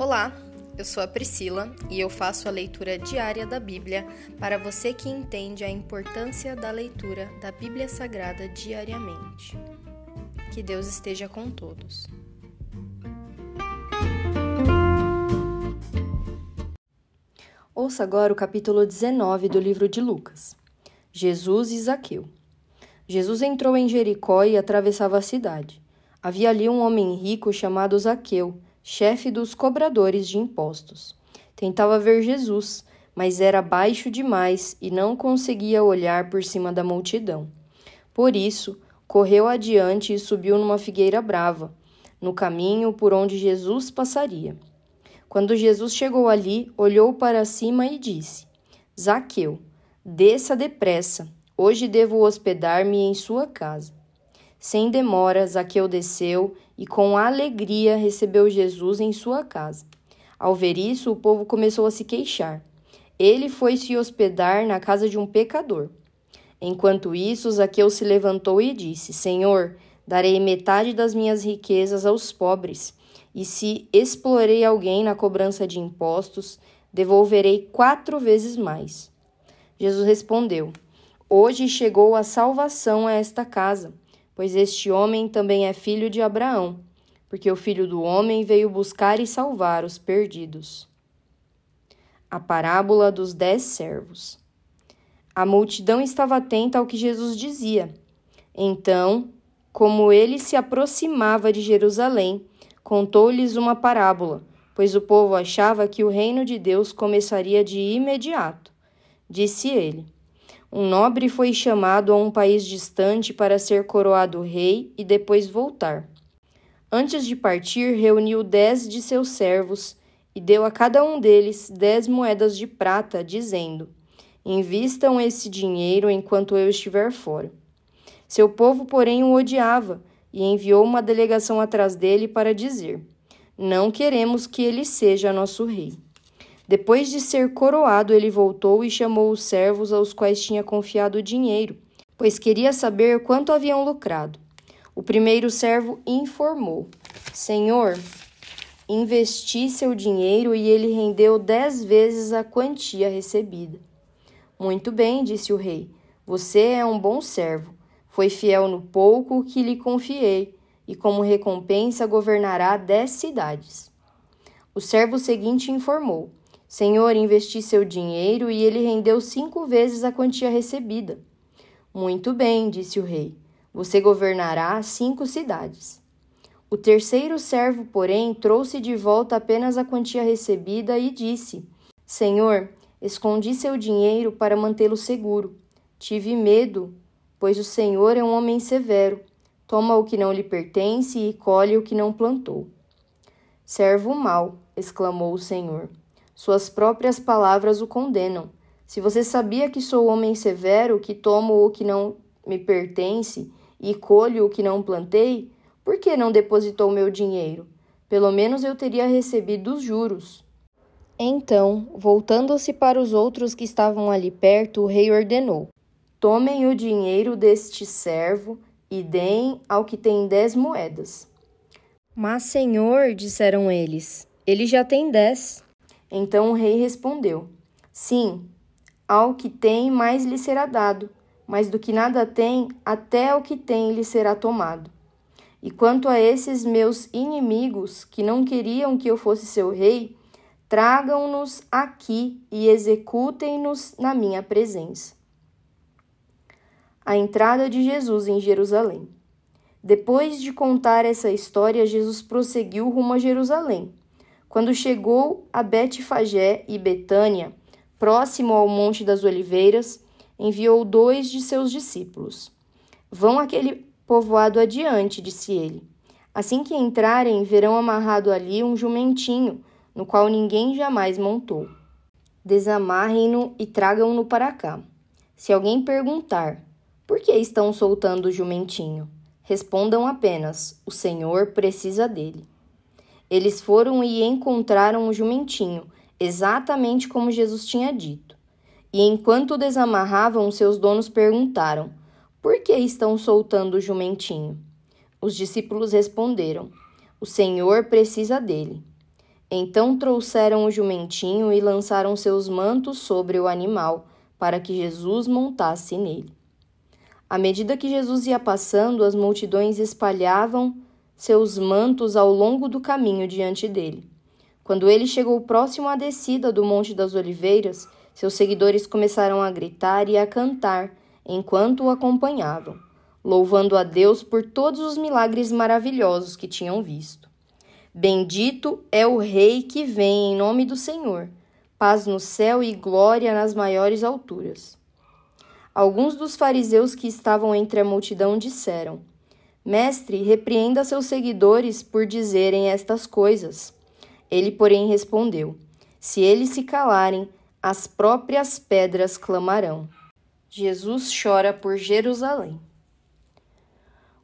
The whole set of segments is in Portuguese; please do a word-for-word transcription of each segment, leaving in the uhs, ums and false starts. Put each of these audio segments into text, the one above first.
Olá, eu sou a Priscila e eu faço a leitura diária da Bíblia para você que entende a importância da leitura da Bíblia Sagrada diariamente. Que Deus esteja com todos. Ouça agora o capítulo dezenove do livro de Lucas. Jesus e Zaqueu. Jesus entrou em Jericó e atravessava a cidade. Havia ali um homem rico chamado Zaqueu, chefe dos cobradores de impostos. Tentava ver Jesus, mas era baixo demais e não conseguia olhar por cima da multidão. Por isso, correu adiante e subiu numa figueira brava, no caminho por onde Jesus passaria. Quando Jesus chegou ali, olhou para cima e disse: Zaqueu, desça depressa. Hoje devo hospedar-me em sua casa. Sem demora, Zaqueu desceu e com alegria recebeu Jesus em sua casa. Ao ver isso, o povo começou a se queixar. Ele foi se hospedar na casa de um pecador. Enquanto isso, Zaqueu se levantou e disse: Senhor, darei metade das minhas riquezas aos pobres, e se explorei alguém na cobrança de impostos, devolverei quatro vezes mais. Jesus respondeu: Hoje chegou a salvação a esta casa, pois este homem também é filho de Abraão, porque o Filho do Homem veio buscar e salvar os perdidos. A parábola dos dez servos. A multidão estava atenta ao que Jesus dizia. Então, como ele se aproximava de Jerusalém, contou-lhes uma parábola, pois o povo achava que o reino de Deus começaria de imediato. Disse ele: Um nobre foi chamado a um país distante para ser coroado rei e depois voltar. Antes de partir, reuniu dez de seus servos e deu a cada um deles dez moedas de prata, dizendo: Invistam esse dinheiro enquanto eu estiver fora. Seu povo, porém, o odiava e enviou uma delegação atrás dele para dizer: Não queremos que ele seja nosso rei. Depois de ser coroado, ele voltou e chamou os servos aos quais tinha confiado o dinheiro, pois queria saber quanto haviam lucrado. O primeiro servo informou: Senhor, investi seu dinheiro e ele rendeu dez vezes a quantia recebida. Muito bem, disse o rei, você é um bom servo. Foi fiel no pouco que lhe confiei, e como recompensa governará dez cidades. O servo seguinte informou: Senhor, investi seu dinheiro e ele rendeu cinco vezes a quantia recebida. Muito bem, disse o rei, você governará cinco cidades. O terceiro servo, porém, trouxe de volta apenas a quantia recebida e disse: Senhor, escondi seu dinheiro para mantê-lo seguro. Tive medo, pois o Senhor é um homem severo. Toma o que não lhe pertence e colhe o que não plantou. Servo mau, exclamou o Senhor. Suas próprias palavras o condenam. Se você sabia que sou homem severo, que tomo o que não me pertence e colho o que não plantei, por que não depositou meu dinheiro? Pelo menos eu teria recebido os juros. Então, voltando-se para os outros que estavam ali perto, o rei ordenou: Tomem o dinheiro deste servo e deem ao que tem dez moedas. Mas, Senhor, disseram eles, ele já tem dez. Então o rei respondeu: Sim, ao que tem mais lhe será dado, mas do que nada tem, até o que tem lhe será tomado. E quanto a esses meus inimigos, que não queriam que eu fosse seu rei, tragam-nos aqui e executem-nos na minha presença. A entrada de Jesus em Jerusalém. Depois de contar essa história, Jesus prosseguiu rumo a Jerusalém. Quando chegou a Betfagé e Betânia, próximo ao Monte das Oliveiras, enviou dois de seus discípulos. Vão aquele povoado adiante, disse ele. Assim que entrarem, verão amarrado ali um jumentinho, no qual ninguém jamais montou. Desamarrem-no e tragam-no para cá. Se alguém perguntar: Por que estão soltando o jumentinho? Respondam apenas: O Senhor precisa dele. Eles foram e encontraram o jumentinho, exatamente como Jesus tinha dito. E enquanto o desamarravam, seus donos perguntaram: Por que estão soltando o jumentinho? Os discípulos responderam: O Senhor precisa dele. Então trouxeram o jumentinho e lançaram seus mantos sobre o animal, para que Jesus montasse nele. À medida que Jesus ia passando, as multidões espalhavam seus mantos ao longo do caminho diante dele. Quando ele chegou próximo à descida do Monte das Oliveiras, seus seguidores começaram a gritar e a cantar enquanto o acompanhavam, louvando a Deus por todos os milagres maravilhosos que tinham visto. Bendito é o Rei que vem em nome do Senhor, paz no céu e glória nas maiores alturas. Alguns dos fariseus que estavam entre a multidão disseram: Mestre, repreenda seus seguidores por dizerem estas coisas. Ele, porém, respondeu: Se eles se calarem, as próprias pedras clamarão. Jesus chora por Jerusalém.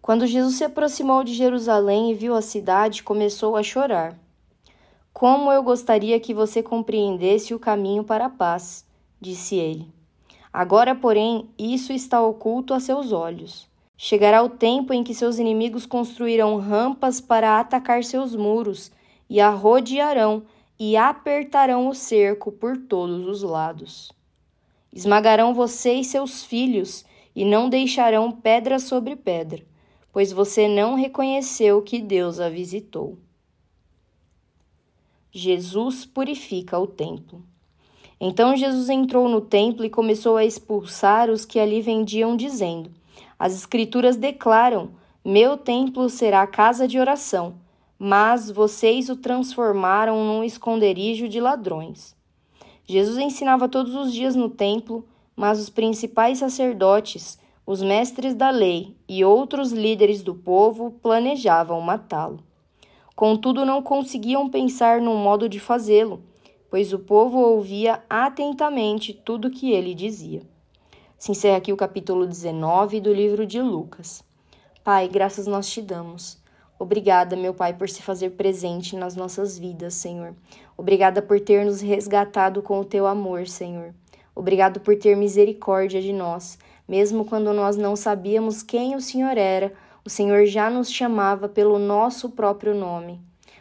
Quando Jesus se aproximou de Jerusalém e viu a cidade, começou a chorar. Como eu gostaria que você compreendesse o caminho para a paz, disse ele. Agora, porém, isso está oculto a seus olhos. Chegará o tempo em que seus inimigos construirão rampas para atacar seus muros e a rodearão e apertarão o cerco por todos os lados. Esmagarão você e seus filhos e não deixarão pedra sobre pedra, pois você não reconheceu que Deus a visitou. Jesus purifica o templo. Então Jesus entrou no templo e começou a expulsar os que ali vendiam, dizendo: As escrituras declaram, meu templo será casa de oração, mas vocês o transformaram num esconderijo de ladrões. Jesus ensinava todos os dias no templo, mas os principais sacerdotes, os mestres da lei e outros líderes do povo planejavam matá-lo. Contudo, não conseguiam pensar num modo de fazê-lo, pois o povo ouvia atentamente tudo o que ele dizia. Se encerra aqui o capítulo dezenove do livro de Lucas. Pai, graças nós te damos. Obrigada, meu Pai, por se fazer presente nas nossas vidas, Senhor. Obrigada por ter nos resgatado com o teu amor, Senhor. Obrigado por ter misericórdia de nós. Mesmo quando nós não sabíamos quem o Senhor era, o Senhor já nos chamava pelo nosso próprio nome.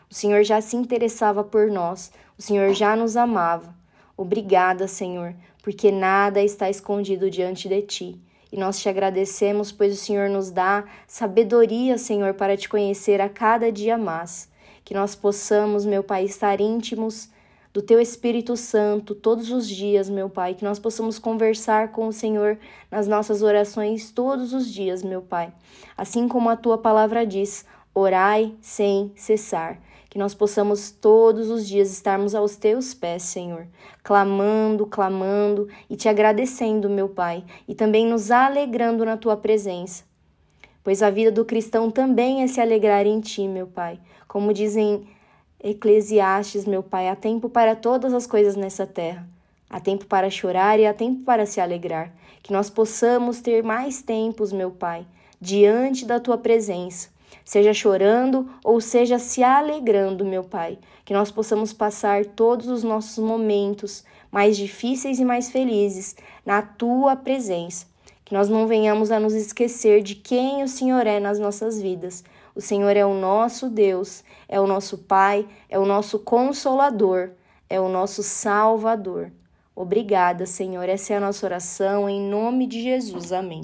O Senhor já se interessava por nós. O Senhor já nos amava. Obrigada, Senhor, porque nada está escondido diante de ti. E nós te agradecemos, pois o Senhor nos dá sabedoria, Senhor, para te conhecer a cada dia mais. Que nós possamos, meu Pai, estar íntimos do teu Espírito Santo todos os dias, meu Pai. Que nós possamos conversar com o Senhor nas nossas orações todos os dias, meu Pai. Assim como a tua palavra diz, orai sem cessar. Que nós possamos todos os dias estarmos aos teus pés, Senhor, clamando, clamando e te agradecendo, meu Pai, e também nos alegrando na tua presença. Pois a vida do cristão também é se alegrar em ti, meu Pai. Como dizem Eclesiastes, meu Pai, há tempo para todas as coisas nessa terra. Há tempo para chorar e há tempo para se alegrar. Que nós possamos ter mais tempos, meu Pai, diante da tua presença. Seja chorando ou seja se alegrando, meu Pai, que nós possamos passar todos os nossos momentos mais difíceis e mais felizes na Tua presença, que nós não venhamos a nos esquecer de quem o Senhor é nas nossas vidas. O Senhor é o nosso Deus, é o nosso Pai, é o nosso Consolador, é o nosso Salvador. Obrigada, Senhor, essa é a nossa oração, em nome de Jesus, amém.